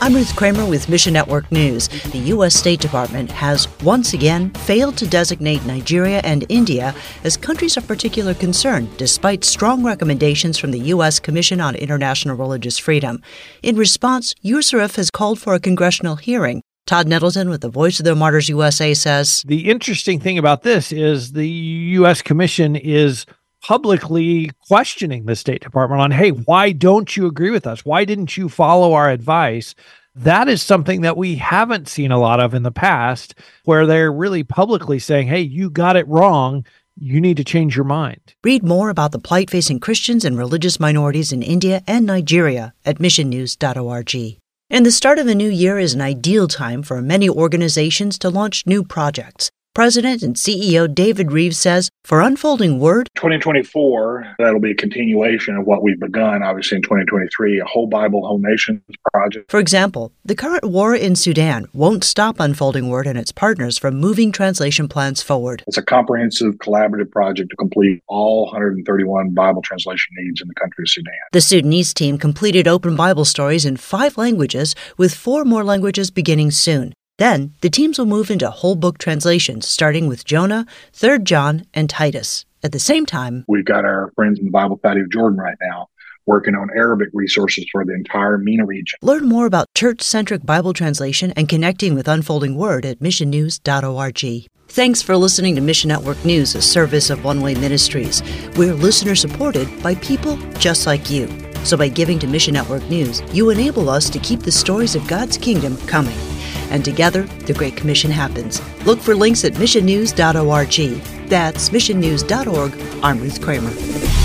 I'm Ruth Kramer with Mission Network News. The U.S. State Department has once again failed to designate Nigeria and India as countries of particular concern, despite strong recommendations from the U.S. Commission on International Religious Freedom. In response, USCIRF has called for a congressional hearing. Todd Nettleton with the Voice of the Martyrs USA says, the interesting thing about this is the U.S. Commission is publicly questioning the State Department on, hey, why don't you agree with us? Why didn't you follow our advice? That is something that we haven't seen a lot of in the past, where they're really publicly saying, hey, you got it wrong. You need to change your mind. Read more about the plight facing Christians and religious minorities in India and Nigeria at missionnews.org. And the start of a new year is an ideal time for many organizations to launch new projects. President and CEO David Reeves says for Unfolding Word, 2024, that'll be a continuation of what we've begun, obviously, in 2023, a whole Bible, whole nations project. For example, the current war in Sudan won't stop Unfolding Word and its partners from moving translation plans forward. It's a comprehensive, collaborative project to complete all 131 Bible translation needs in the country of Sudan. The Sudanese team completed open Bible stories in 5 languages, with 4 more languages beginning soon. Then, the teams will move into whole book translations, starting with Jonah, 3 John, and Titus. At the same time, we've got our friends in the Bible Society of Jordan right now working on Arabic resources for the entire MENA region. Learn more about church-centric Bible translation and connecting with Unfolding Word at missionnews.org. Thanks for listening to Mission Network News, a service of One Way Ministries. We're listener-supported by people just like you. So by giving to Mission Network News, you enable us to keep the stories of God's kingdom coming. And together, the Great Commission happens. Look for links at missionnews.org. That's missionnews.org. I'm Ruth Kramer.